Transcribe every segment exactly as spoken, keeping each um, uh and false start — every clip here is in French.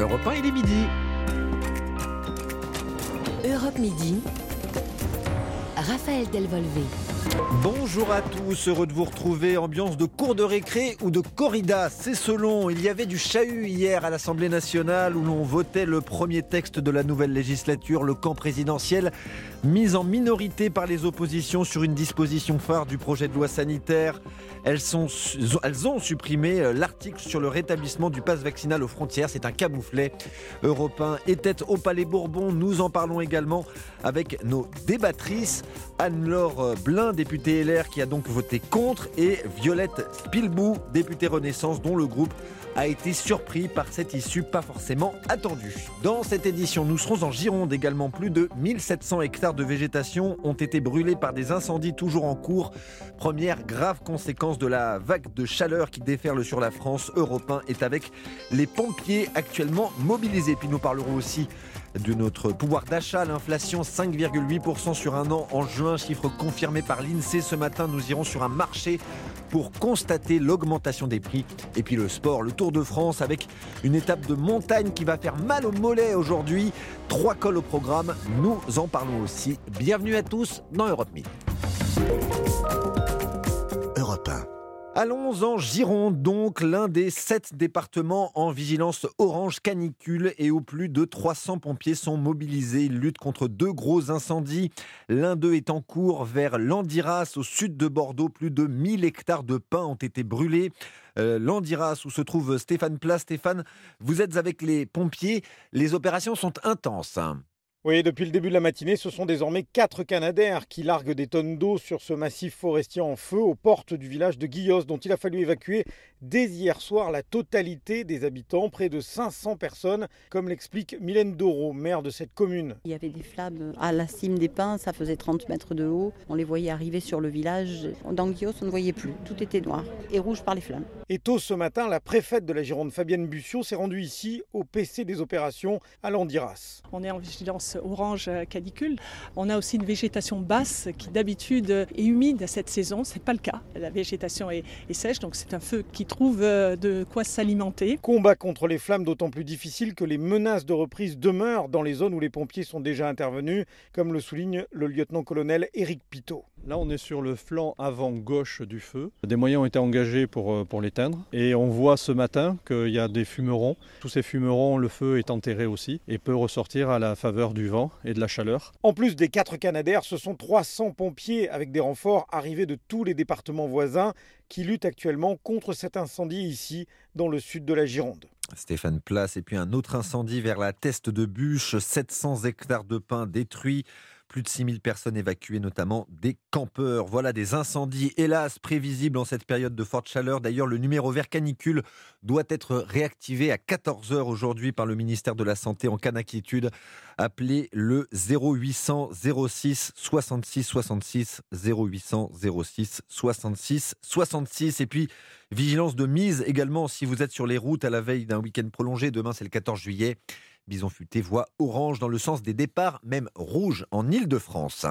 Europe un, il est midi. Europe Midi, Raphaël Delvolvé. Bonjour à tous, heureux de vous retrouver. Ambiance de cours de récré ou de corrida, c'est selon. Il y avait du chahut hier à l'Assemblée nationale où l'on votait le premier texte de la nouvelle législature, le camp présidentiel, mis en minorité par les oppositions sur une disposition phare du projet de loi sanitaire. Elles, sont, elles ont supprimé l'article sur le rétablissement du pass vaccinal aux frontières. C'est un camouflet. Europe un était au Palais Bourbon. Nous en parlons également avec nos débattrices. Anne-Laure Blin, députée L R, qui a donc voté contre, et Violette Spillebout, députée Renaissance, dont le groupe a été surpris par cette issue pas forcément attendue. Dans cette édition, nous serons en Gironde également. Plus de mille sept cents hectares de végétation ont été brûlés par des incendies toujours en cours. Première grave conséquence de la vague de chaleur qui déferle sur la France. Europe un est avec les pompiers actuellement mobilisés. Puis nous parlerons aussi de notre pouvoir d'achat, l'inflation cinq virgule huit pour cent sur un an en juin, chiffre confirmé par l'I N S E E ce matin. Nous irons sur un marché pour constater l'augmentation des prix. Et puis le sport, le Tour de France avec une étape de montagne qui va faire mal aux mollets aujourd'hui. Trois cols au programme, nous en parlons aussi. Bienvenue à tous dans Europe Midi. Europe un. Allons en Gironde, donc l'un des sept départements en vigilance orange canicule et où plus de trois cents pompiers sont mobilisés. Ils luttent contre deux gros incendies. L'un d'eux est en cours vers Landiras, au sud de Bordeaux. Plus de mille hectares de pins ont été brûlés. Euh, Landiras, où se trouve Stéphane Plas. Stéphane, vous êtes avec les pompiers. Les opérations sont intenses. Hein. Oui, depuis le début de la matinée, ce sont désormais quatre canadaires qui larguent des tonnes d'eau sur ce massif forestier en feu aux portes du village de Guilloz, dont il a fallu évacuer dès hier soir la totalité des habitants, près de cinq cents personnes, comme l'explique Mylène Doro, maire de cette commune. Il y avait des flammes à la cime des pins, ça faisait trente mètres de haut, on les voyait arriver sur le village. Dans Guilloz, on ne voyait plus, tout était noir et rouge par les flammes. Et tôt ce matin, la préfète de la Gironde, Fabienne Bucio, s'est rendue ici, au P C des opérations, à Landiras. On est en vigilance orange canicule. On a aussi une végétation basse qui d'habitude est humide cette saison, c'est pas le cas. La végétation est, est sèche, donc c'est un feu qui trouve de quoi s'alimenter. Combat contre les flammes d'autant plus difficile que les menaces de reprise demeurent dans les zones où les pompiers sont déjà intervenus, comme le souligne le lieutenant-colonel Éric Pitot. Là, on est sur le flanc avant gauche du feu. Des moyens ont été engagés pour, pour l'éteindre et on voit ce matin qu'il y a des fumerons. Tous ces fumerons, le feu est enterré aussi et peut ressortir à la faveur du vent et de la chaleur. En plus des quatre canadaires, ce sont trois cents pompiers avec des renforts arrivés de tous les départements voisins qui luttent actuellement contre cet incendie ici, dans le sud de la Gironde. Stéphane Plas, et puis un autre incendie vers la Teste de Bûche, sept cents hectares de pins détruits. Plus de six mille personnes évacuées, notamment des campeurs. Voilà des incendies, hélas, prévisibles en cette période de forte chaleur. D'ailleurs, le numéro vert canicule doit être réactivé à quatorze heures aujourd'hui par le ministère de la Santé en cas d'inquiétude. Appelez le zéro huit cents zéro six soixante-six soixante-six, zéro huit cents zéro six soixante-six soixante-six. Et puis, vigilance de mise également si vous êtes sur les routes à la veille d'un week-end prolongé. Demain, c'est le quatorze juillet. Bison futé voit orange dans le sens des départs, même rouge en Ile-de-France.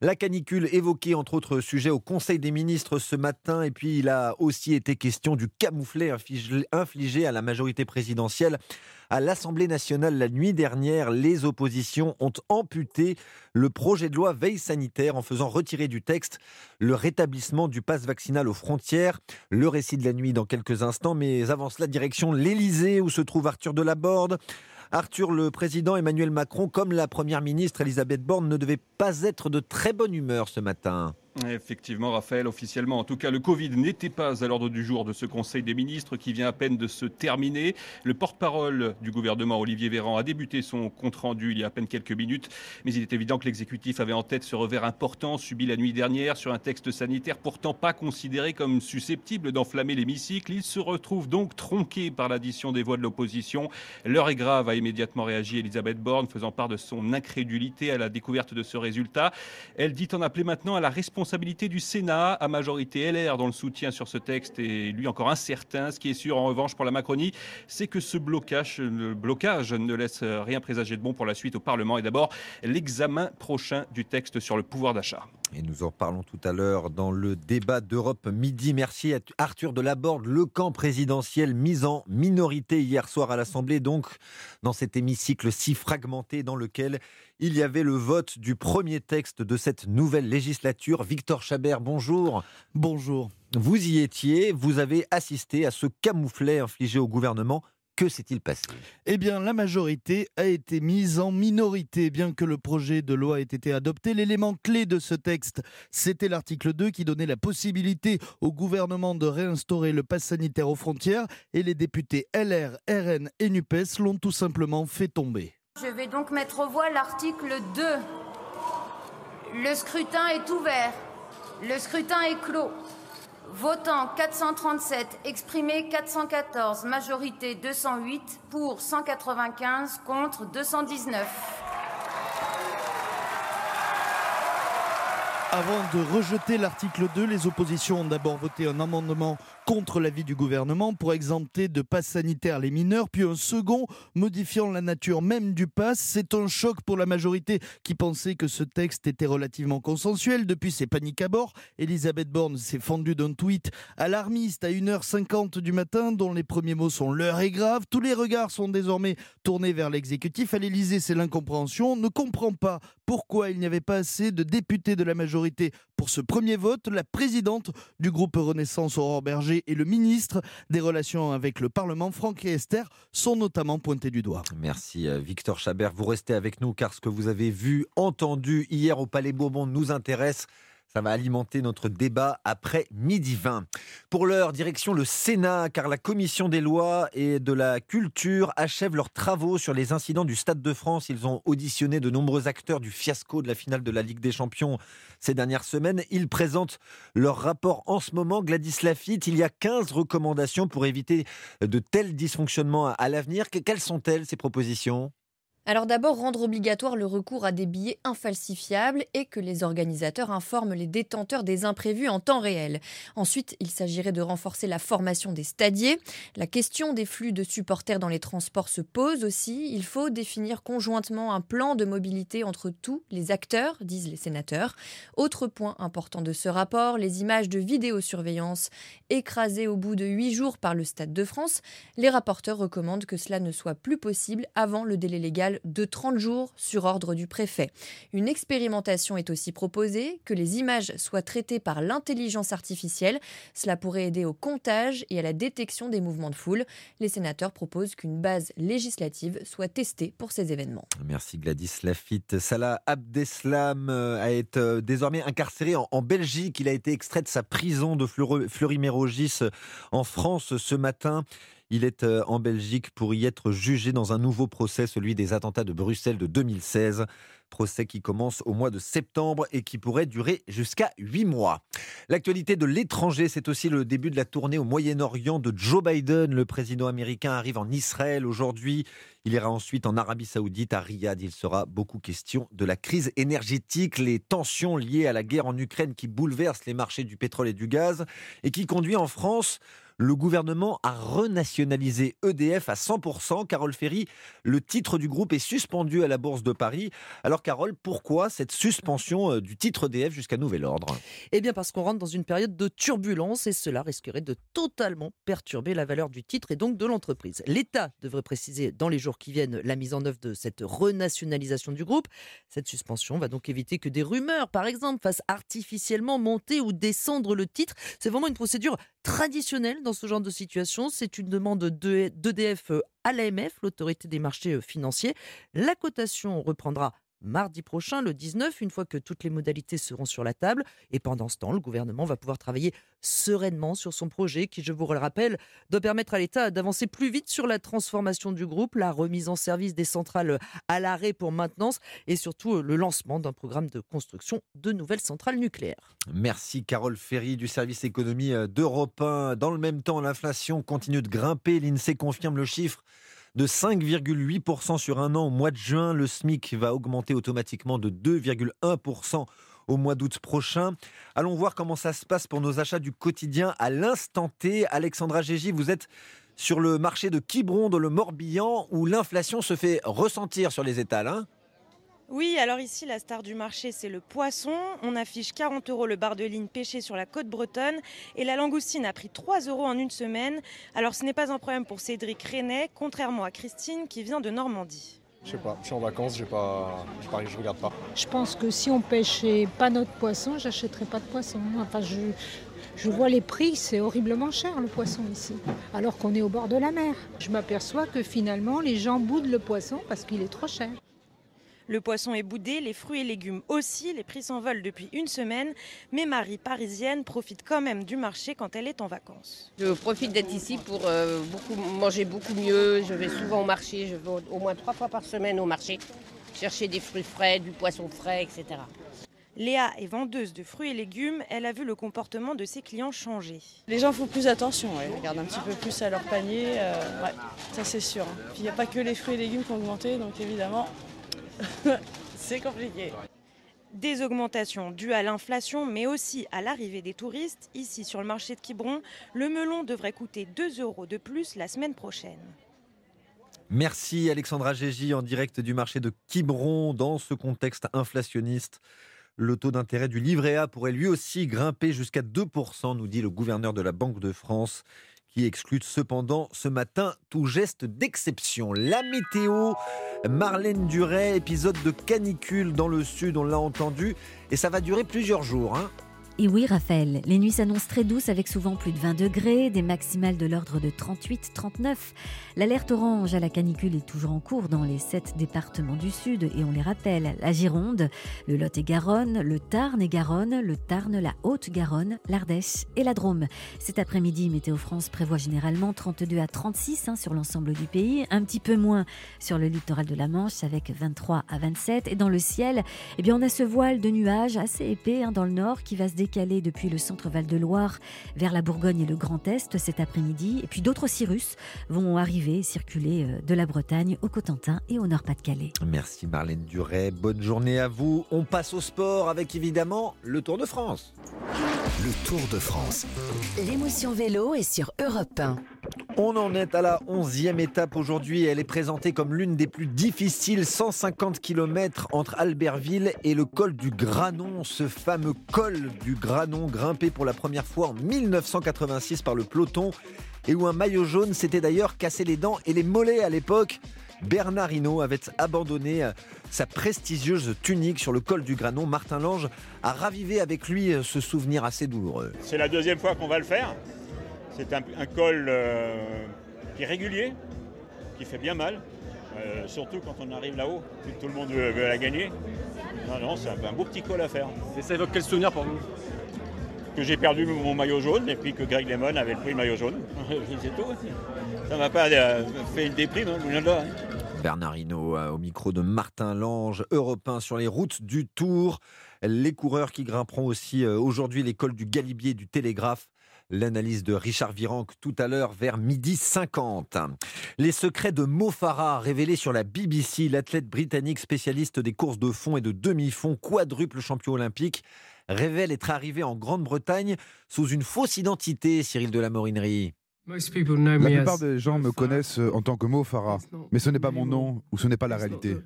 La canicule évoquée, entre autres sujets, au Conseil des ministres ce matin. Et puis, il a aussi été question du camouflet infligé à la majorité présidentielle. À l'Assemblée nationale, la nuit dernière, les oppositions ont amputé le projet de loi veille sanitaire en faisant retirer du texte le rétablissement du pass vaccinal aux frontières. Le récit de la nuit dans quelques instants, mais avant cela, direction l'Élysée où se trouve Arthur Delaborde. Arthur, le président Emmanuel Macron, comme la première ministre Elisabeth Borne, ne devait pas être de très bonne humeur ce matin. Effectivement, Raphaël, officiellement, en tout cas, le Covid n'était pas à l'ordre du jour de ce Conseil des ministres qui vient à peine de se terminer. Le porte-parole du gouvernement, Olivier Véran, a débuté son compte-rendu il y a à peine quelques minutes. Mais il est évident que l'exécutif avait en tête ce revers important subi la nuit dernière sur un texte sanitaire pourtant pas considéré comme susceptible d'enflammer l'hémicycle. Il se retrouve donc tronqué par l'addition des voix de l'opposition. L'heure est grave, a immédiatement réagi Elisabeth Borne, faisant part de son incrédulité à la découverte de ce résultat. Elle dit en appeler maintenant à la responsabilité Responsabilité du Sénat, à majorité L R dans le soutien sur ce texte et lui encore incertain. Ce qui est sûr en revanche pour la Macronie, c'est que ce blocage, le blocage ne laisse rien présager de bon pour la suite au Parlement et d'abord l'examen prochain du texte sur le pouvoir d'achat. Et nous en reparlons tout à l'heure dans le débat d'Europe Midi. Merci à Arthur Delaborde, le camp présidentiel mis en minorité hier soir à l'Assemblée, donc dans cet hémicycle si fragmenté dans lequel il y avait le vote du premier texte de cette nouvelle législature. Victor Chabert, bonjour. Bonjour. Vous y étiez, vous avez assisté à ce camouflet infligé au gouvernement. Que s'est-il passé ? Eh bien, la majorité a été mise en minorité. Bien que le projet de loi ait été adopté, l'élément clé de ce texte, c'était l'article deux qui donnait la possibilité au gouvernement de réinstaurer le pass sanitaire aux frontières, et les députés L R, R N et NUPES l'ont tout simplement fait tomber. Je vais donc mettre aux voix l'article deux. Le scrutin est ouvert. Le scrutin est clos. Votant quatre cent trente-sept, exprimé quatre cent quatorze, majorité deux cent huit, pour cent quatre-vingt-quinze, contre deux cent dix-neuf. Avant de rejeter l'article deux, les oppositions ont d'abord voté un amendement contre l'avis du gouvernement pour exempter de passe sanitaire les mineurs, puis un second modifiant la nature même du passe. C'est un choc pour la majorité qui pensait que ce texte était relativement consensuel. Depuis, c'est panique à bord. Elisabeth Borne s'est fendue d'un tweet alarmiste à une heure cinquante du matin, dont les premiers mots sont « l'heure est grave ». Tous les regards sont désormais tournés vers l'exécutif. À l'Élysée, c'est l'incompréhension. On ne comprend pas pourquoi il n'y avait pas assez de députés de la majorité pour ce premier vote. La présidente du groupe Renaissance, Aurore Berger, et le ministre des Relations avec le Parlement, Franck Riester, sont notamment pointés du doigt. Merci Victor Chabert. Vous restez avec nous car ce que vous avez vu, entendu hier au Palais Bourbon nous intéresse. Ça va alimenter notre débat après midi vingt. Pour l'heure, direction le Sénat, car la Commission des lois et de la culture achève leurs travaux sur les incidents du Stade de France. Ils ont auditionné de nombreux acteurs du fiasco de la finale de la Ligue des Champions ces dernières semaines. Ils présentent leur rapport en ce moment. Gladys Lafitte, il y a quinze recommandations pour éviter de tels dysfonctionnements à l'avenir. Quelles sont-elles, ces propositions ? Alors d'abord, rendre obligatoire le recours à des billets infalsifiables et que les organisateurs informent les détenteurs des imprévus en temps réel. Ensuite, il s'agirait de renforcer la formation des stadiers. La question des flux de supporters dans les transports se pose aussi. Il faut définir conjointement un plan de mobilité entre tous les acteurs, disent les sénateurs. Autre point important de ce rapport, les images de vidéosurveillance écrasées au bout de huit jours par le Stade de France. Les rapporteurs recommandent que cela ne soit plus possible avant le délai légal de trente jours sur ordre du préfet. Une expérimentation est aussi proposée, que les images soient traitées par l'intelligence artificielle. Cela pourrait aider au comptage et à la détection des mouvements de foule. Les sénateurs proposent qu'une base législative soit testée pour ces événements. Merci Gladys Lafitte. Salah Abdeslam a été désormais incarcéré en Belgique. Il a été extrait de sa prison de Fleury-Mérogis en France ce matin. Il est en Belgique pour y être jugé dans un nouveau procès, celui des attentats de Bruxelles de deux mille seize. Procès qui commence au mois de septembre et qui pourrait durer jusqu'à huit mois. L'actualité de l'étranger, c'est aussi le début de la tournée au Moyen-Orient de Joe Biden. Le président américain arrive en Israël aujourd'hui. Il ira ensuite en Arabie Saoudite, à Riyad. Il sera beaucoup question de la crise énergétique, les tensions liées à la guerre en Ukraine qui bouleversent les marchés du pétrole et du gaz et qui conduit en France le gouvernement à renationaliser E D F à cent pour cent. Carole Ferry, le titre du groupe est suspendu à la Bourse de Paris. Alors Carole, pourquoi cette suspension du titre E D F jusqu'à nouvel ordre ? Eh bien parce qu'on rentre dans une période de turbulence et cela risquerait de totalement perturber la valeur du titre et donc de l'entreprise. L'État devrait préciser dans les jours qui viennent la mise en œuvre de cette renationalisation du groupe. Cette suspension va donc éviter que des rumeurs, par exemple, fassent artificiellement monter ou descendre le titre. C'est vraiment une procédure traditionnelle dans ce genre de situation. C'est une demande d'E D F à l'A M F, l'autorité des marchés financiers. La cotation reprendra mardi prochain, le dix-neuf, une fois que toutes les modalités seront sur la table. Et pendant ce temps, le gouvernement va pouvoir travailler sereinement sur son projet qui, je vous le rappelle, doit permettre à l'État d'avancer plus vite sur la transformation du groupe, la remise en service des centrales à l'arrêt pour maintenance et surtout le lancement d'un programme de construction de nouvelles centrales nucléaires. Merci Carole Ferry du service économie d'Europe un. Dans le même temps, l'inflation continue de grimper. L'INSEE confirme le chiffre de cinq virgule huit pour cent sur un an au mois de juin. Le SMIC va augmenter automatiquement de deux virgule un pour cent au mois d'août prochain. Allons voir comment ça se passe pour nos achats du quotidien à l'instant T. Alexandra Gégy, vous êtes sur le marché de Quiberon, dans le Morbihan, où l'inflation se fait ressentir sur les étals, hein ? Oui, alors ici, la star du marché, c'est le poisson. On affiche quarante euros le bardeligne pêché sur la côte bretonne. Et la langoustine a pris trois euros en une semaine. Alors ce n'est pas un problème pour Cédric Renet, contrairement à Christine qui vient de Normandie. Je sais pas, je suis en vacances, j'ai pas, je parie, je regarde pas. Je pense que si on pêchait pas notre poisson, j'achèterais pas de poisson. Enfin, je, je vois les prix, c'est horriblement cher le poisson ici, alors qu'on est au bord de la mer. Je m'aperçois que finalement, les gens boudent le poisson parce qu'il est trop cher. Le poisson est boudé, les fruits et légumes aussi, les prix s'envolent depuis une semaine. Mais Marie, parisienne, profite quand même du marché quand elle est en vacances. Je profite d'être ici pour euh, beaucoup, manger beaucoup mieux. Je vais souvent au marché, je vais au moins trois fois par semaine au marché chercher des fruits frais, du poisson frais, et cetera. Léa est vendeuse de fruits et légumes. Elle a vu le comportement de ses clients changer. Les gens font plus attention, ouais. Ils regardent un petit peu plus à leur panier. Euh, ouais, ça c'est sûr. Puis il n'y a pas que les fruits et légumes qui ont augmenté, donc évidemment... C'est compliqué. Des augmentations dues à l'inflation, mais aussi à l'arrivée des touristes. Ici, sur le marché de Quiberon, le melon devrait coûter deux euros de plus la semaine prochaine. Merci Alexandra Gégy, en direct du marché de Quiberon. Dans ce contexte inflationniste, le taux d'intérêt du livret A pourrait lui aussi grimper jusqu'à deux pour cent, nous dit le gouverneur de la Banque de France, qui exclut cependant ce matin tout geste d'exception. La météo, Marlène Duret, épisode de canicule dans le sud, on l'a entendu, et ça va durer plusieurs jours. Hein. Et oui Raphaël, les nuits s'annoncent très douces avec souvent plus de vingt degrés, des maximales de l'ordre de trente-huit trente-neuf. L'alerte orange à la canicule est toujours en cours dans les sept départements du sud, et on les rappelle, la Gironde, le Lot-et-Garonne, le Tarn-et-Garonne, le Tarn, la Haute-Garonne, l'Ardèche et la Drôme. Cet après-midi, Météo France prévoit généralement trente-deux à trente-six hein, sur l'ensemble du pays, un petit peu moins sur le littoral de la Manche avec vingt-trois à vingt-sept. Et dans le ciel, eh bien, on a ce voile de nuages assez épais hein, dans le nord qui va se dégager calé depuis le centre Val-de-Loire vers la Bourgogne et le Grand Est cet après-midi. Et puis d'autres cirrus vont arriver et circuler de la Bretagne au Cotentin et au Nord-Pas-de-Calais. Merci Marlène Duret, bonne journée à vous. On passe au sport avec évidemment le Tour de France. Le Tour de France. L'émotion vélo est sur Europe un. On en est à la onzième étape aujourd'hui. Elle est présentée comme l'une des plus difficiles. cent cinquante kilomètres entre Albertville et le col du Granon. Ce fameux col du Granon grimpé pour la première fois en mille neuf cent quatre-vingt-six par le peloton et où un maillot jaune s'était d'ailleurs cassé les dents et les mollets à l'époque. Bernard Hinault avait abandonné sa prestigieuse tunique sur le col du Granon. Martin Lange a ravivé avec lui ce souvenir assez douloureux. C'est la deuxième fois qu'on va le faire. C'est un, un col euh, qui est régulier, qui fait bien mal, euh, surtout quand on arrive là-haut. Tout le monde veut, veut la gagner. Non, non, c'est un, un beau petit col à faire. Et ça évoque quel souvenir pour vous ? Que j'ai perdu mon maillot jaune et puis que Greg LeMond avait pris le maillot jaune. C'est tout. Ça ne m'a pas fait une déprime, hein, loin de là. Bernard Hinault au micro de Martin Lange, Europe un sur les routes du Tour. Les coureurs qui grimperont aussi aujourd'hui les cols du Galibier et du Télégraphe. L'analyse de Richard Virenque tout à l'heure vers midi cinquante. Les secrets de Mo Farah révélés sur la B B C, l'athlète britannique spécialiste des courses de fond et de demi-fond, quadruple champion olympique, révèle être arrivé en Grande-Bretagne sous une fausse identité, Cyril Delamorinerie. La plupart des gens me connaissent en tant que Mo Farah, mais ce n'est pas mon nom ou ce n'est pas la réalité.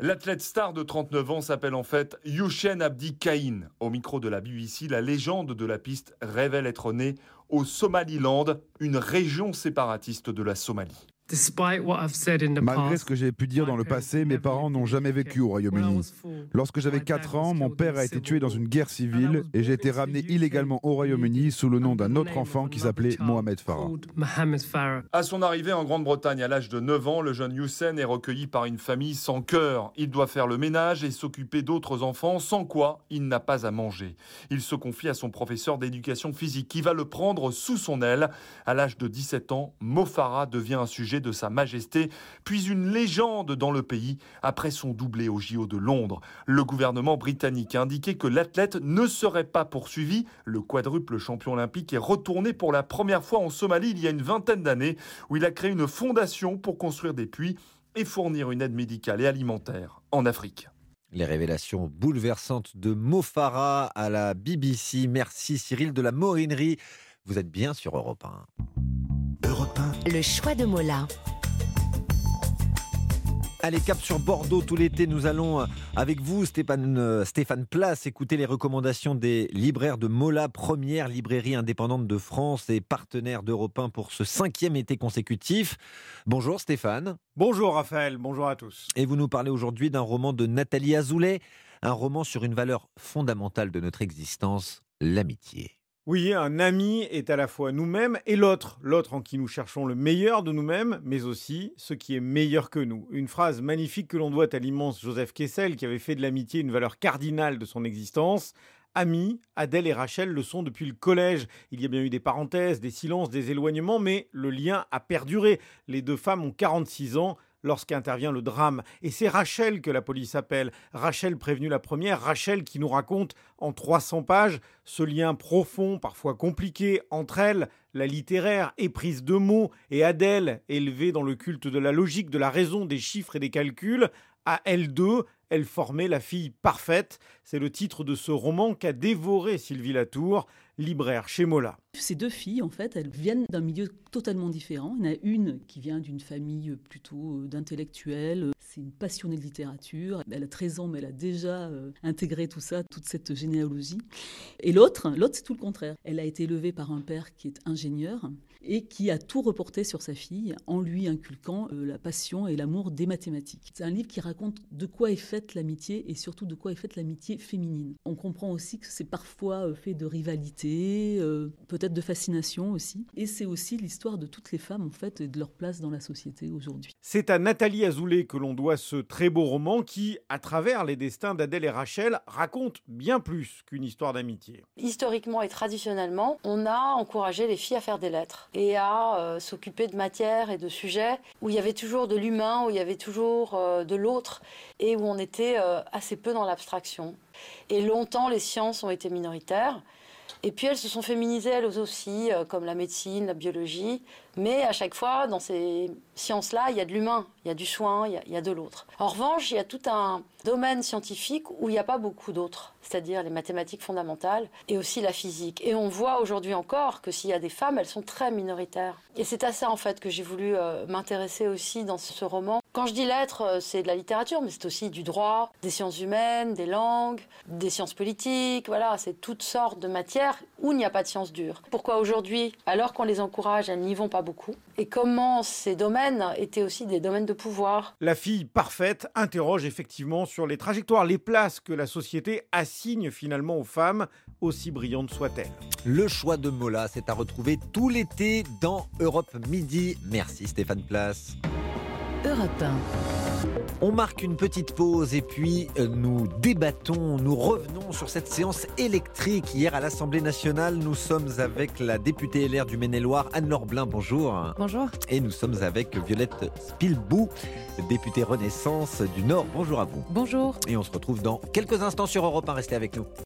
L'athlète star de trente-neuf ans s'appelle en fait Youssef Abdi Kahin. Au micro de la B B C, la légende de la piste révèle être née au Somaliland, une région séparatiste de la Somalie. Malgré ce que j'ai pu dire dans le passé, mes parents n'ont jamais vécu au Royaume-Uni. Lorsque j'avais quatre ans, mon père a été tué dans une guerre civile et j'ai été ramené illégalement au Royaume-Uni sous le nom d'un autre enfant qui s'appelait Mohamed Farah. À son arrivée en Grande-Bretagne à l'âge de neuf ans, le jeune Youssef est recueilli par une famille sans cœur. Il doit faire le ménage et s'occuper d'autres enfants, sans quoi il n'a pas à manger. Il se confie à son professeur d'éducation physique qui va le prendre sous son aile. À l'âge de dix-sept ans, Mo Farah devient un sujet de Sa Majesté, puis une légende dans le pays après son doublé au J O de Londres. Le gouvernement britannique a indiqué que l'athlète ne serait pas poursuivi. Le quadruple champion olympique est retourné pour la première fois en Somalie il y a une vingtaine d'années, où il a créé une fondation pour construire des puits et fournir une aide médicale et alimentaire en Afrique. Les révélations bouleversantes de Mo Farah à la B B C. Merci Cyril de la Morinerie. Vous êtes bien sur Europe un. Le choix de Mola. Allez, cap sur Bordeaux tout l'été, nous allons avec vous, Stéphane, Stéphane Plas, écouter les recommandations des libraires de Mola, première librairie indépendante de France et partenaire d'Europe un pour ce cinquième été consécutif. Bonjour Stéphane. Bonjour Raphaël, bonjour à tous. Et vous nous parlez aujourd'hui d'un roman de Nathalie Azoulay, un roman sur une valeur fondamentale de notre existence, l'amitié. Oui, un ami est à la fois nous-mêmes et l'autre, l'autre en qui nous cherchons le meilleur de nous-mêmes, mais aussi ce qui est meilleur que nous. Une phrase magnifique que l'on doit à l'immense Joseph Kessel, qui avait fait de l'amitié une valeur cardinale de son existence. Amis, Adèle et Rachel le sont depuis le collège. Il y a bien eu des parenthèses, des silences, des éloignements, mais le lien a perduré. Les deux femmes ont quarante-six ans. Lorsqu'intervient le drame. Et c'est Rachel que la police appelle. Rachel prévenue la première, Rachel qui nous raconte en trois cents pages ce lien profond, parfois compliqué, entre elle, la littéraire, éprise de mots, et Adèle, élevée dans le culte de la logique, de la raison, des chiffres et des calculs. À elle deux, elle formait la fille parfaite. C'est le titre de ce roman qu'a dévoré Sylvie Latour, libraire chez Mola. Ces deux filles, en fait, elles viennent d'un milieu totalement différent. Il y en a une qui vient d'une famille plutôt d'intellectuels. C'est une passionnée de littérature. Elle a treize ans, mais elle a déjà intégré tout ça, toute cette généalogie. Et l'autre, l'autre, c'est tout le contraire. Elle a été élevée par un père qui est ingénieur et qui a tout reporté sur sa fille en lui inculquant la passion et l'amour des mathématiques. C'est un livre qui raconte de quoi est faite l'amitié et surtout de quoi est faite l'amitié féminine. On comprend aussi que c'est parfois fait de rivalité, peut-être de fascination aussi. Et c'est aussi l'histoire de toutes les femmes, en fait, et de leur place dans la société aujourd'hui. C'est à Nathalie Azoulay que l'on doit ce très beau roman qui, à travers les destins d'Adèle et Rachel, raconte bien plus qu'une histoire d'amitié. Historiquement et traditionnellement, on a encouragé les filles à faire des lettres et à euh, s'occuper de matières et de sujets où il y avait toujours de l'humain, où il y avait toujours euh, de l'autre et où on était euh, assez peu dans l'abstraction. Et longtemps, les sciences ont été minoritaires. Et puis elles se sont féminisées elles aussi, comme la médecine, la biologie. Mais à chaque fois, dans ces sciences-là, il y a de l'humain, il y a du soin, il y a, il y a de l'autre. En revanche, il y a tout un domaine scientifique où il n'y a pas beaucoup d'autres, c'est-à-dire les mathématiques fondamentales et aussi la physique. Et on voit aujourd'hui encore que s'il y a des femmes, elles sont très minoritaires. Et c'est à ça en fait que j'ai voulu euh, m'intéresser aussi dans ce roman. Quand je dis lettres, c'est de la littérature, mais c'est aussi du droit, des sciences humaines, des langues, des sciences politiques, voilà, c'est toutes sortes de matières où il n'y a pas de sciences dures. Pourquoi aujourd'hui, alors qu'on les encourage, elles n'y vont pas beaucoup? Et comment ces domaines étaient aussi des domaines de pouvoir? La fille parfaite interroge effectivement sur les trajectoires, les places que la société assigne finalement aux femmes, aussi brillantes soient-elles. Le choix de Mola, c'est à retrouver tout l'été dans Europe Midi. Merci Stéphane Plas. Europe un. On marque une petite pause et puis nous débattons, nous revenons sur cette séance électrique hier à l'Assemblée nationale. Nous sommes avec la députée L R du Maine-et-Loire, Anne-Laure Blin, bonjour. Bonjour. Et nous sommes avec Violette Spillebout, députée Renaissance du Nord. Bonjour à vous. Bonjour. Et on se retrouve dans quelques instants sur Europe un. Restez avec nous.